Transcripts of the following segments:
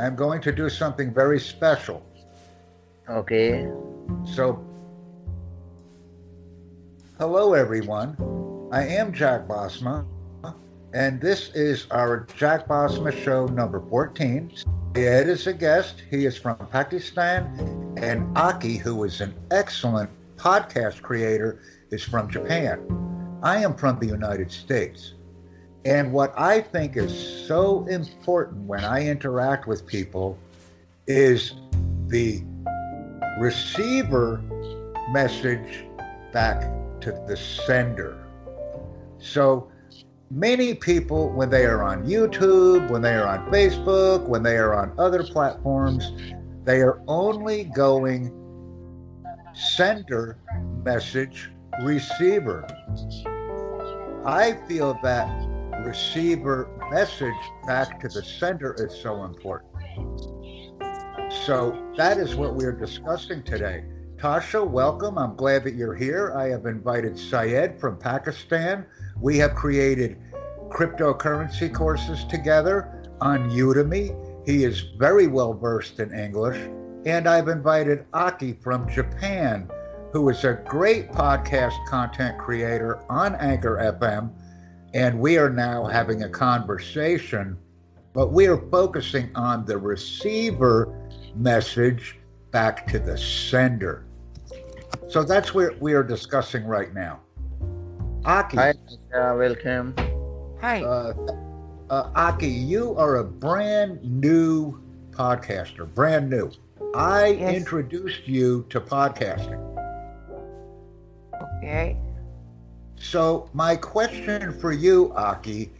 I'm going to do something very special. Okay. So, hello everyone. I am Jack Bosma, and this is our Jack Bosma show number 14. Syed is a guest. He is from Pakistan, and Aki, who is an excellent podcast creator, is from Japan. I am from the United States. And what I think is so important when I interact with people is the receiver message back to the sender. So many people, when they are on YouTube, when they are on Facebook, when they are on other platforms, they are only going sender message receiver. I feel that receiver message back to the sender is so important. So that is what we are discussing today. Tasha, welcome. I'm glad that you're here. I have invited Syed from Pakistan. We have created cryptocurrency courses together on Udemy. He is very well versed in English. And I've invited Aki from Japan, who is a great podcast content creator on Anchor FM. And we are now having a conversation, but we are focusing on the receiver message back to the sender. So that's what we are discussing right now. Aki. Hi, welcome. Hi. Aki, you are a brand new podcaster, brand new. I introduced you to podcasting. Okay. So my question for you, Aki,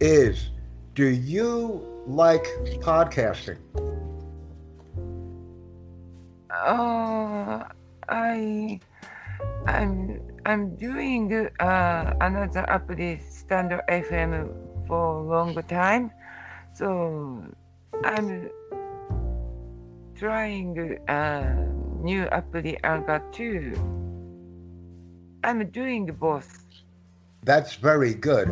is do you like podcasting? I'm doing another app, the Standard FM, for a long time. So I'm trying new app, the Anchor too. I'm doing both. That's very good,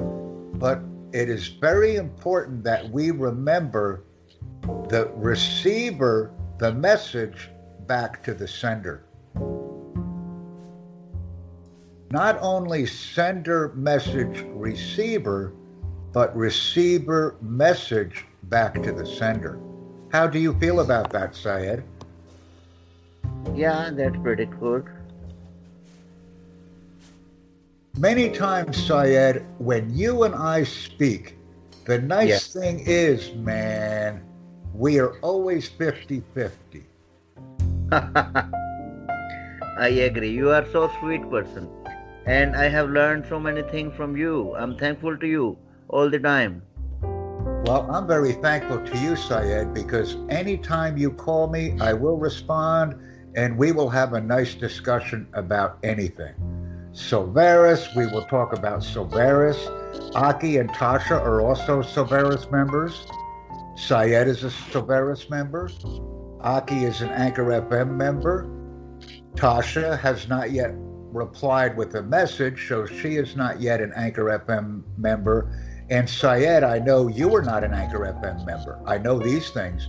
but it is very important that we remember the receiver, the message back to the sender. Not only sender message receiver, but receiver message back to the sender. How do you feel about that, Syed? Yeah, that's pretty good. Many times, Syed, when you and I speak, the nice thing is, man, we are always 50-50. I agree. You are so sweet person. And I have learned so many things from you. I'm thankful to you all the time. Well, I'm very thankful to you, Syed, because anytime you call me, I will respond, and we will have a nice discussion about anything. Silveris, we will talk about Silveris. Aki and Tasha are also Silveris members. Syed is a Silveris member. Aki is an Anchor FM member. Tasha has not yet replied with a message, so she is not yet an Anchor FM member. And Syed, I know you are not an Anchor FM member. I know these things,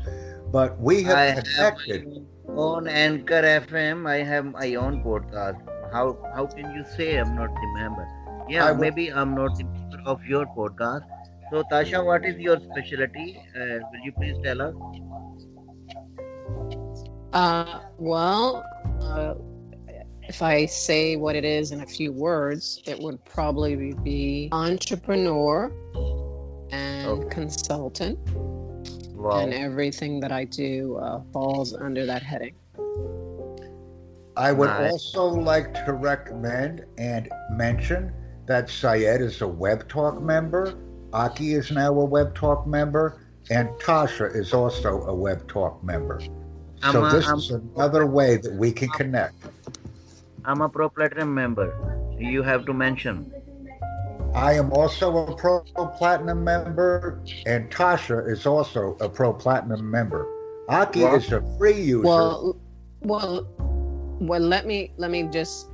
but we have connected. I have my own Anchor FM. I have my own podcast. How can you say I'm not the member? Yeah, maybe I'm not the member of your podcast. So, Tasha, what is your specialty? Will you please tell us? If I say what it is in a few words, it would probably be entrepreneur and consultant. Wow. And everything that I do falls under that heading. I would also like to recommend and mention that Syed is a WebTalk member, Aki is now a WebTalk member, and Tasha is also a WebTalk member. So this is another way that we can connect. I'm a Pro Platinum member. You have to mention. I am also a Pro Platinum member, and Tasha is also a Pro Platinum member. Aki is a free user. Well, let me just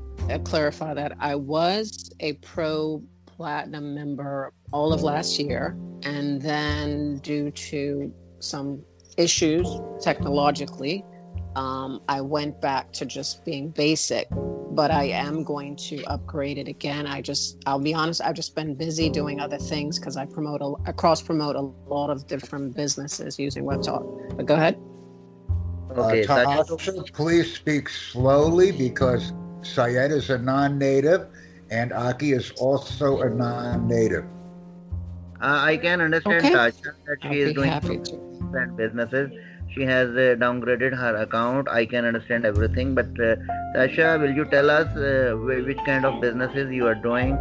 clarify that. I was a Pro Platinum member all of last year, and then due to some issues technologically, I went back to just being basic, but I am going to upgrade it again. I'll be honest, I've just been busy doing other things because I cross promote a lot of different businesses using WebTalk. But go ahead. Okay, please speak slowly because Syed is a non-native and Aki is also a non-native. I can understand Tasha, that she is doing different businesses. She has downgraded her account. I can understand everything. But Tasha, will you tell us which kind of businesses you are doing?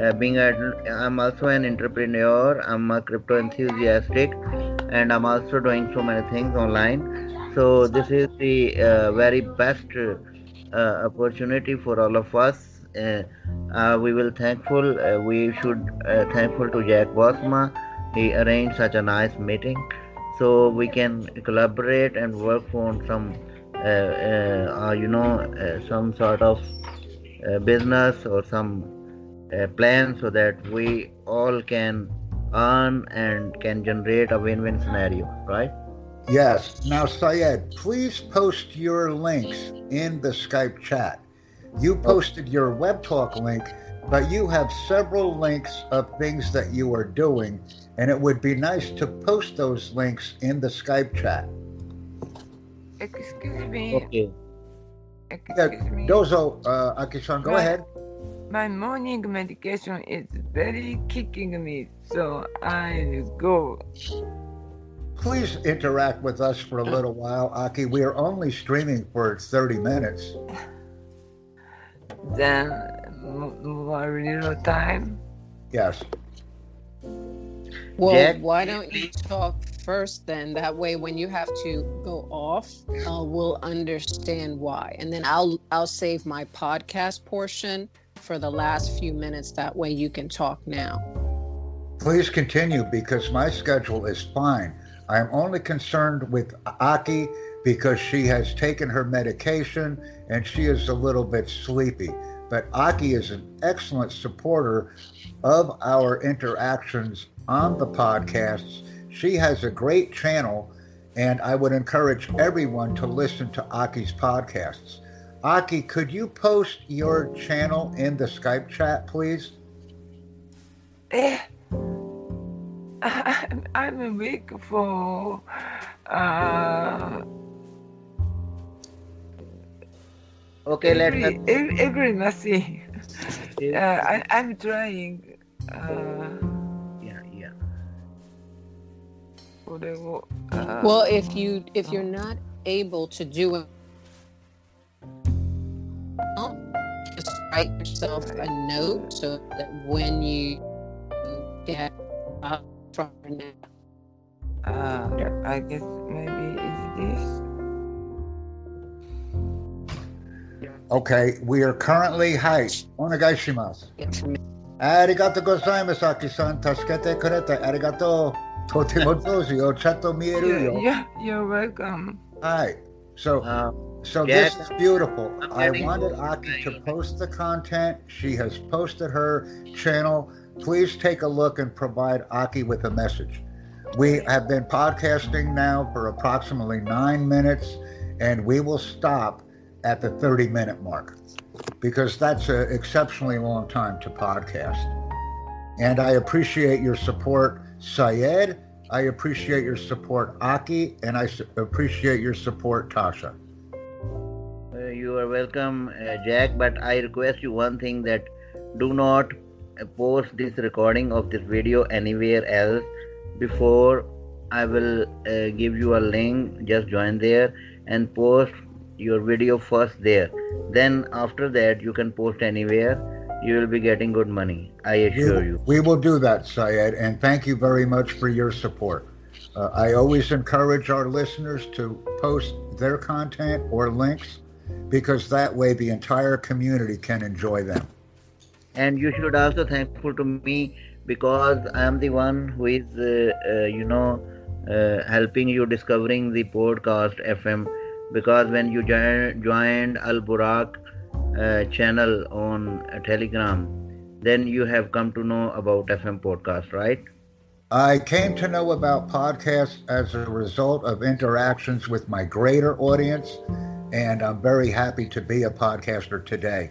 I'm also an entrepreneur. I'm a crypto enthusiastic, and I'm also doing so many things online. So this is the very best opportunity for all of us. We will thankful. We should thankful to Jack Bosma. He arranged such a nice meeting, so we can collaborate and work on some, some sort of business or some plan, so that we all can earn and can generate a win-win scenario, right? Yes. Now, Syed, please post your links in the Skype chat. You posted your WebTalk link, but you have several links of things that you are doing, and it would be nice to post those links in the Skype chat. Excuse me. Okay. Excuse me. Dozo, Aki-san, go ahead. My morning medication is very kicking me, so I go. Please interact with us for a little while, Aki. We are only streaming for 30 minutes. Then more little time. Yes. Well, Jack, why don't you talk first then? That way, when you have to go off, we'll understand why, and then I'll save my podcast portion for the last few minutes. That way, you can talk now. Please continue because my schedule is fine. I am only concerned with Aki, because she has taken her medication and she is a little bit sleepy. But Aki is an excellent supporter of our interactions on the podcasts. She has a great channel, and I would encourage everyone to listen to Aki's podcasts. Aki, could you post your channel in the Skype chat, please? I'm weak for... Okay, every mercy. I'm trying. Yeah. Well, if you're not able to do it, just write yourself a note so that when you get up from now. I guess maybe it's this. Okay, we are currently onegaishimasu. Arigatou gozaimasu, Aki-san. Tasukete kurete. Arigatou. Totemo zouji yo. Chatto mieru yo. Yeah, you're welcome. Hi. So yes, this is beautiful. I wanted Aki to post the content. She has posted her channel. Please take a look and provide Aki with a message. We have been podcasting now for approximately 9 minutes, and we will stop at the 30-minute mark, because that's an exceptionally long time to podcast. And I appreciate your support, Syed. I appreciate your support, Aki, and I appreciate your support, Tasha. You are welcome, Jack, but I request you one thing, that do not post this recording of this video anywhere else. Before I will give you a link, just join there and post your video first there. Then after that you can post anywhere. You will be getting good money, I assure you. We will do that, Syed, and thank you very much for your support. I always encourage our listeners to post their content or links, because that way the entire community can enjoy them. And you should also be thankful to me, because I am the one who is helping you discovering the podcast FM. Because when you joined Al Burak channel on Telegram, then you have come to know about FM podcast, right? I came to know about podcasts as a result of interactions with my greater audience, and I'm very happy to be a podcaster today.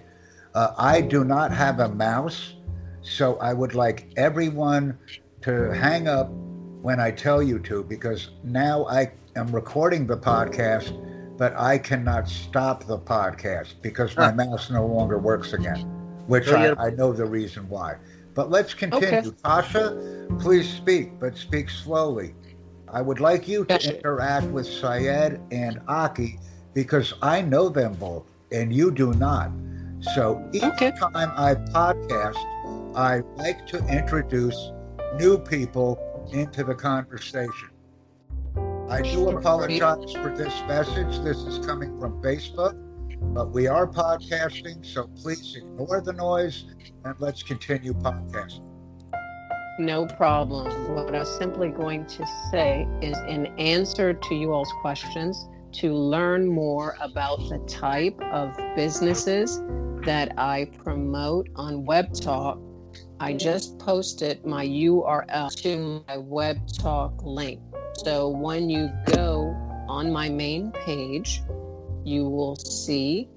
I do not have a mouse, so I would like everyone to hang up when I tell you to, because now I am recording the podcast, but I cannot stop the podcast because my mouse no longer works again, which I know the reason why. But let's continue. Okay. Tasha, please speak, but speak slowly. I would like you to interact with Syed and Aki because I know them both and you do not. So each time I podcast, I like to introduce new people into the conversation. I do apologize for this message. This is coming from Facebook. But we are podcasting, so please ignore the noise and let's continue podcasting. No problem. What I was simply going to say is, in answer to you all's questions, to learn more about the type of businesses that I promote on WebTalk, I just posted my URL to my WebTalk link. So when you go on my main page, you will see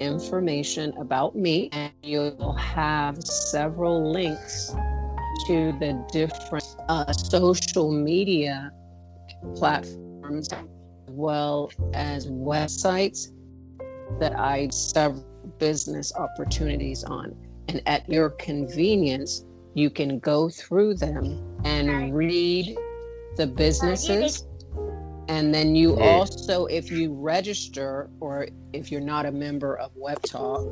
information about me, and you'll have several links to the different social media platforms, as well as websites that I serve business opportunities on. And at your convenience, you can go through them and read the businesses. And then you also, if you register or if you're not a member of WebTalk,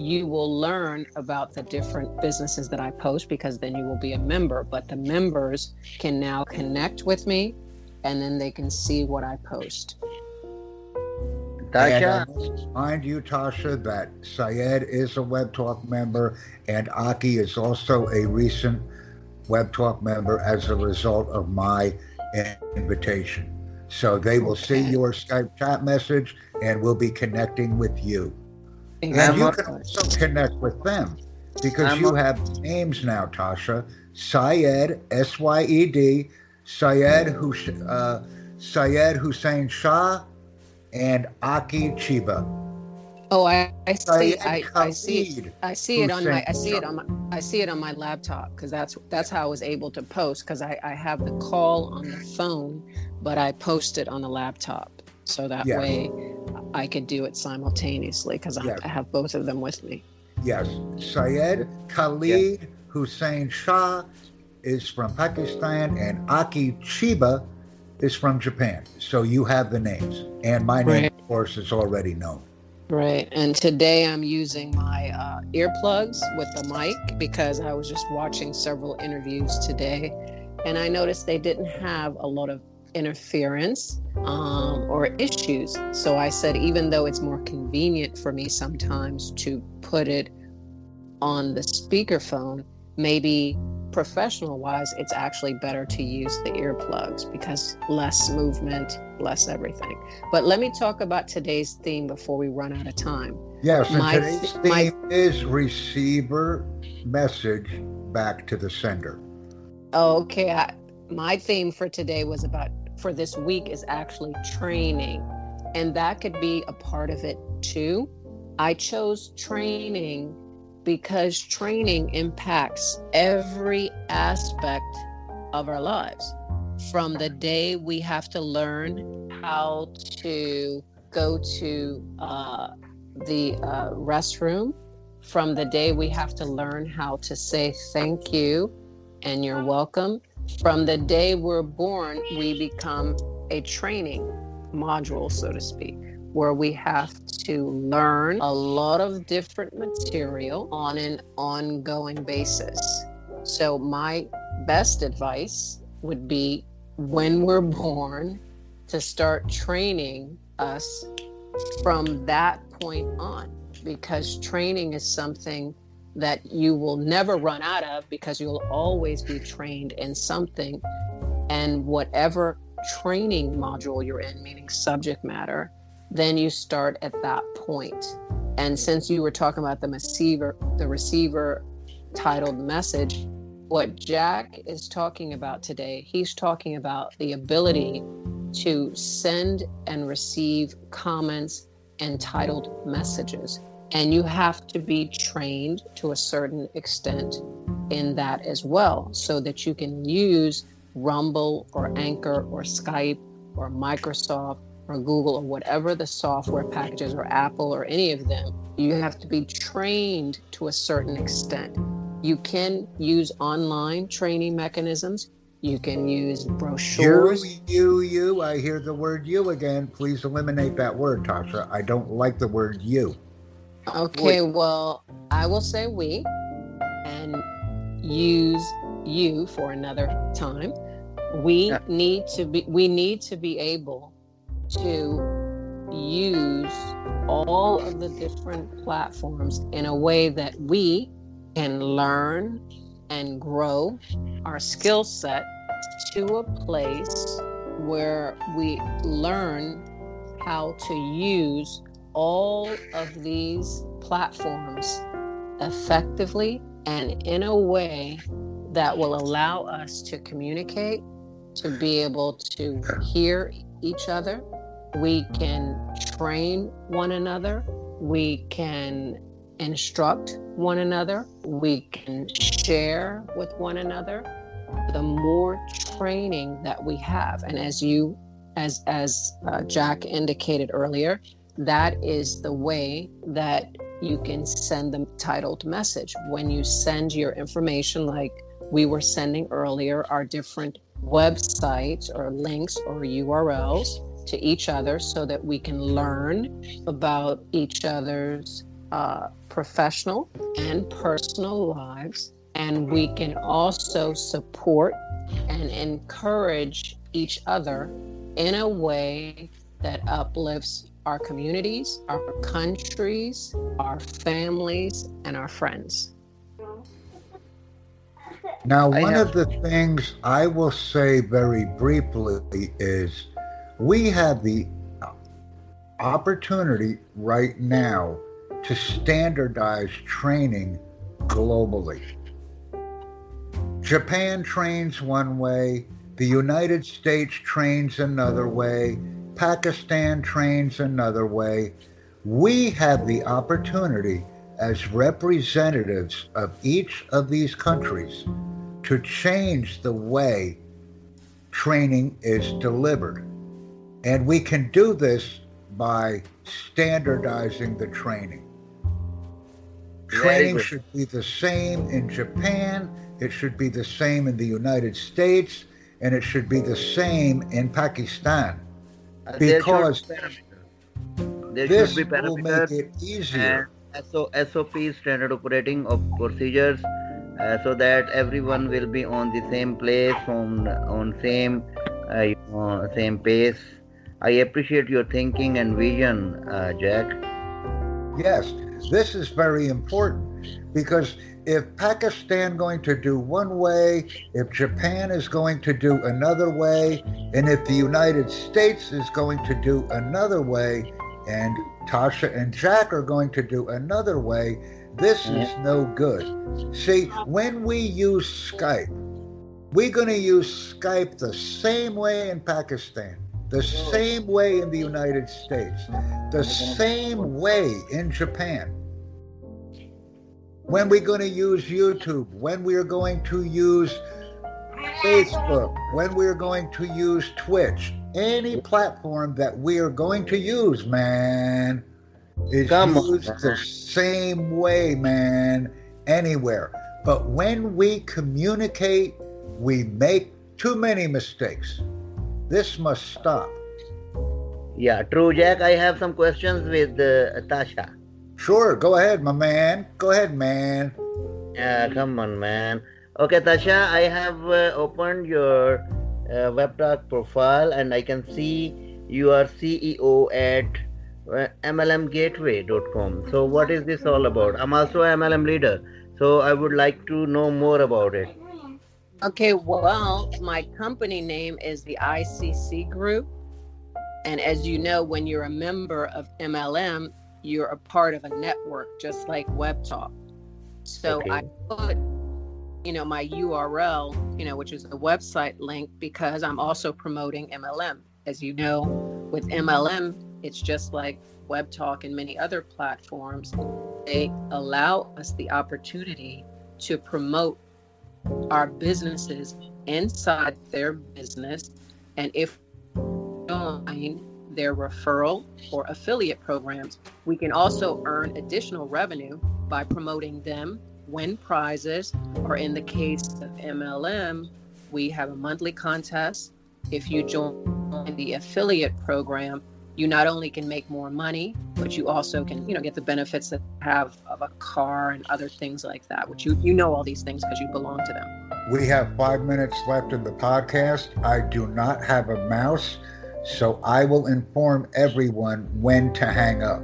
you will learn about the different businesses that I post, because then you will be a member. But the members can now connect with me, and then they can see what I post. Tasha, mind you, Tasha, that Syed is a WebTalk member, and Aki is also a recent WebTalk member as a result of my invitation. So they will see your Skype chat message and will be connecting with you. And you can also connect with them because you have names now, Tasha. Syed, S-Y-E-D, Syed Hussain Shah, and Aki Chiba. Oh, I see. I see it. I see it on my. I see it on my. I see it on my laptop, because that's how I was able to post, because I have the call on the phone, but I post it on the laptop, so that way I could do it simultaneously, because I have both of them with me. Yes, Syed Khalid Hussain Shah is from Pakistan, and Aki Chiba is from Japan. So you have the names, and my name, of course, is already known. Right, and today I'm using my earplugs with the mic, because I was just watching several interviews today, and I noticed they didn't have a lot of interference or issues. So I said, even though it's more convenient for me sometimes to put it on the speakerphone, maybe professional-wise, it's actually better to use the earplugs, because less movement, less everything. But let me talk about today's theme before we run out of time. Yes, and today's theme is receiver message back to the sender. Okay, my theme for today was for this week is actually training, and that could be a part of it too. I chose training because training impacts every aspect of our lives. From the day we have to learn how to go to the restroom, from the day we have to learn how to say thank you and you're welcome, from the day we're born, we become a training module, so to speak, where we have to learn a lot of different material on an ongoing basis. So my best advice would be, when we're born, to start training us from that point on, because training is something that you will never run out of, because you'll always be trained in something. And whatever training module you're in, meaning subject matter, then you start at that point. And since you were talking about the receiver titled message, what Jack is talking about today, he's talking about the ability to send and receive comments and titled messages. And you have to be trained to a certain extent in that as well, so that you can use Rumble or Anchor or Skype or Microsoft or Google or whatever the software packages, or Apple or any of them. You have to be trained to a certain extent. You can use online training mechanisms. You can use brochures. You. I hear the word you again. Please eliminate that word, Tasha. I don't like the word you. Okay, well, I will say we and use you for another time. We need to be able to use all of the different platforms in a way that we can learn and grow our skill set to a place where we learn how to use all of these platforms effectively and in a way that will allow us to communicate, to be able to hear each other. We can train one another. We can instruct one another. We can share with one another. The more training that we have, and as Jack indicated earlier, that is the way that you can send the titled message. When you send your information, like we were sending earlier, our different websites or links or URLs to each other so that we can learn about each other's professional and personal lives. And we can also support and encourage each other in a way that uplifts our communities, our countries, our families, and our friends. Now, one of the things I will say very briefly is we have the opportunity right now to standardize training globally. Japan trains one way, the United States trains another way, Pakistan trains another way. We have the opportunity as representatives of each of these countries to change the way training is delivered. And we can do this by standardizing the training. Training should be the same in Japan, it should be the same in the United States, and it should be the same in Pakistan. Because this will make it easier. SOPs, standard operating of procedures, so that everyone will be on the same place, on same pace. I appreciate your thinking and vision, Jack. Yes, this is very important, because if Pakistan going to do one way, if Japan is going to do another way, and if the United States is going to do another way, and Tasha and Jack are going to do another way, this is no good. See, when we use Skype, we're going to use Skype the same way in Pakistan, the same way in the United States, the same way in Japan. When we're going to use YouTube, when we're going to use Facebook, when we're going to use Twitch, any platform that we are going to use, man, is used the same way, man, anywhere. But when we communicate, we make too many mistakes. This must stop. Yeah, true, Jack. I have some questions with Tasha. Sure, go ahead, my man. Go ahead, man. Yeah, come on, man. Okay, Tasha, I have opened your WebTalk profile, and I can see you are CEO at MLMGateway.com. So what is this all about? I'm also an MLM leader, so I would like to know more about it. Okay, well, my company name is the ICC Group. And as you know, when you're a member of MLM, you're a part of a network, just like WebTalk. So I put my URL, which is the website link, because I'm also promoting MLM. As you know, with MLM, it's just like WebTalk and many other platforms. They allow us the opportunity to promote our businesses inside their business. And if we join their referral or affiliate programs, we can also earn additional revenue by promoting them, win prizes, or in the case of MLM, we have a monthly contest. If you join the affiliate program, you not only can make more money, but you also can, get the benefits that you have of a car and other things like that, which you know all these things because you belong to them. We have 5 minutes left in the podcast. I do not have a mouse, so I will inform everyone when to hang up.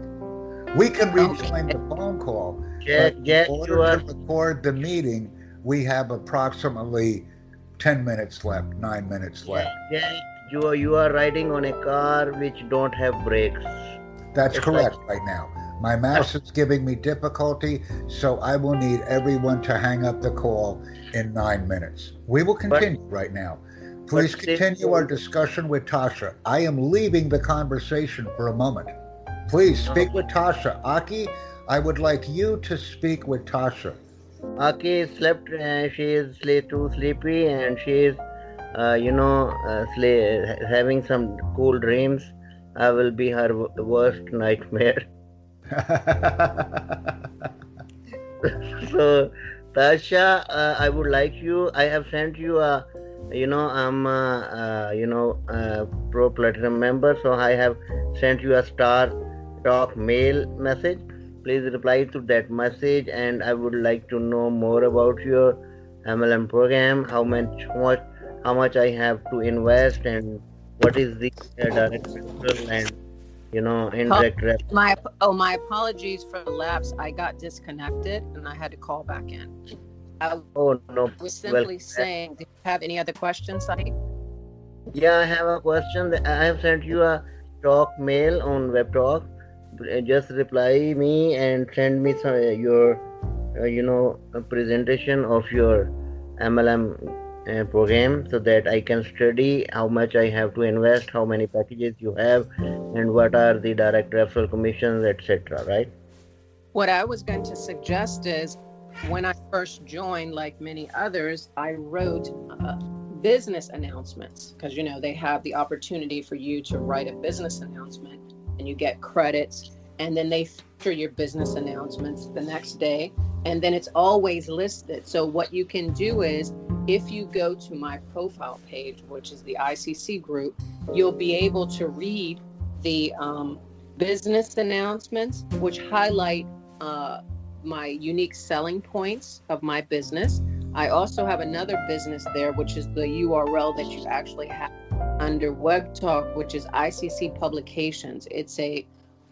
We can rejoin the phone call. In order to record the meeting, we have approximately 10 minutes left, 9 minutes left. Yeah. You are riding on a car which don't have brakes. That's correct right now. My mouse is giving me difficulty, so I will need everyone to hang up the call in 9 minutes. We will continue right now. Please continue our discussion with Tasha. I am leaving the conversation for a moment. Please speak with Tasha. Aki, I would like you to speak with Tasha. Aki slept, she is too sleepy, and she is having some cool dreams. I will be her worst nightmare. So, Tasha, I would like you. I have sent you a, I'm a Pro Platinum member, so I have sent you a Star Talk mail message. Please reply to that message, and I would like to know more about your MLM program. How much I have to invest, and what is the direct referral and indirect referral. My apologies for the lapse. I got disconnected and I had to call back in. I was simply saying, do you have any other questions, Saeed? Yeah, I have a question. I have sent you a talk mail on WebTalk. Just reply me and send me some your presentation of your MLM program, so that I can study how much I have to invest, how many packages you have, and what are the direct referral commissions, etc. Right? What I was going to suggest is, when I first joined, like many others, I wrote business announcements, because they have the opportunity for you to write a business announcement and you get credits, and then they feature your business announcements the next day, and then it's always listed. So what you can do is, if you go to my profile page, which is the ICC group, you'll be able to read the business announcements, which highlight my unique selling points of my business. I also have another business there, which is the URL that you actually have under WebTalk, which is ICC Publications. It's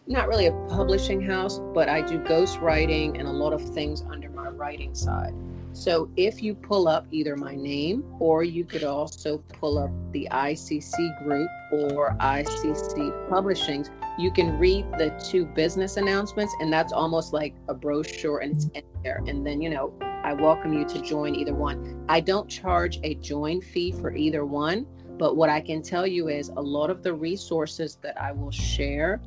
not really a publishing house, but I do ghostwriting and a lot of things under my writing side. So if you pull up either my name, or you could also pull up the ICC group or ICC Publishings, you can read the two business announcements, and that's almost like a brochure, and it's in there. And then, I welcome you to join either one. I don't charge a join fee for either one, but what I can tell you is a lot of the resources that I will share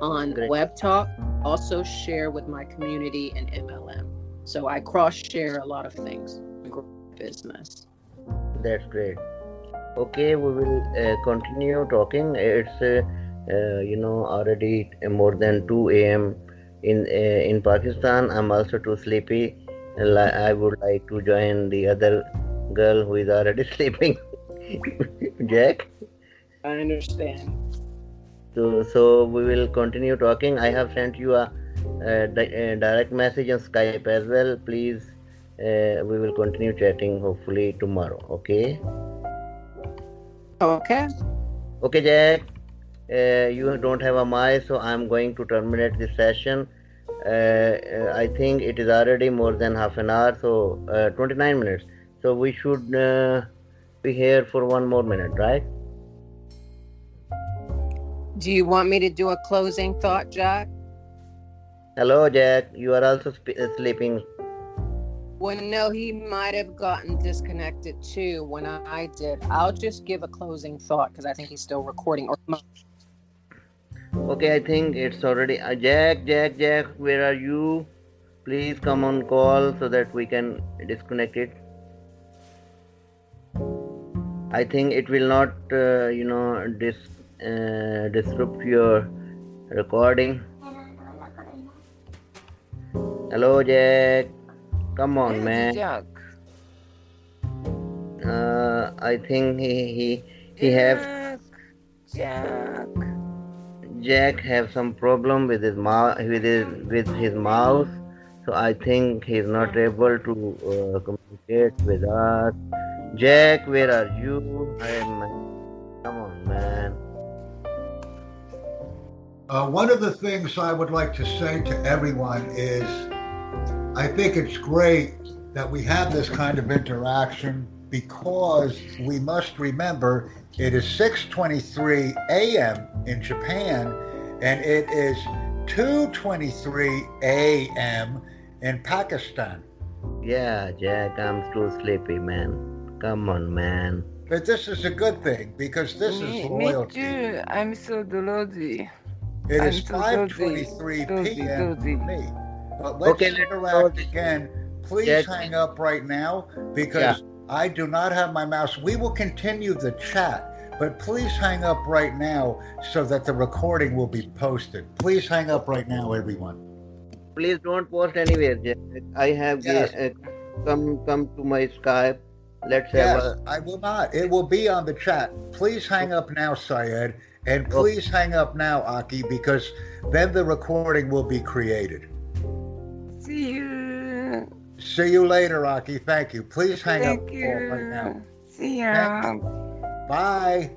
on WebTalk also share with my community and MLM. So I cross-share a lot of things in business. That's great. Okay, we will continue talking. It's already more than 2 a.m. in Pakistan. I'm also too sleepy. I would like to join the other girl who is already sleeping. Jack? I understand. So we will continue talking. I have sent you a direct message on Skype as well. Please, we will continue chatting hopefully tomorrow. Okay, Jack, you don't have a mic, so I'm going to terminate this session. I think it is already more than half an hour, so 29 minutes, so we should be here for one more minute, right? Do you want me to do a closing thought, Jack? Hello, Jack. You are also sleeping. Well, no, he might have gotten disconnected too when I did. I'll just give a closing thought because I think he's still recording. Okay, I think it's already... Jack, where are you? Please come on call so that we can disconnect it. I think it will not, disrupt your recording. Hello, Jack. Come on, man. Jack. I think he have... Jack have some problem with his mouse, so I think he's not able to communicate with us. Jack, where are you? Come on, man. One of the things I would like to say to everyone is, I think it's great that we have this kind of interaction, because we must remember it is 6:23 a.m. in Japan, and it is 2:23 a.m. in Pakistan. Yeah, Jack, I'm too sleepy, man. Come on, man. But this is a good thing, because this is loyalty. Me too. I'm so dozy. It is 5:23 p.m. for me. But let's interact again. Please hang up right now, because... Yeah. I do not have my mouse. We will continue the chat, but please hang up right now so that the recording will be posted. Please hang up right now, everyone. Please don't post anywhere, Jack. I have come to my Skype. Let's have I will not. It will be on the chat. Please hang up now, Syed, and please hang up now, Aki, because then the recording will be created. See you. See you later, Aki. Thank you. Please hang up right now. See ya. Bye.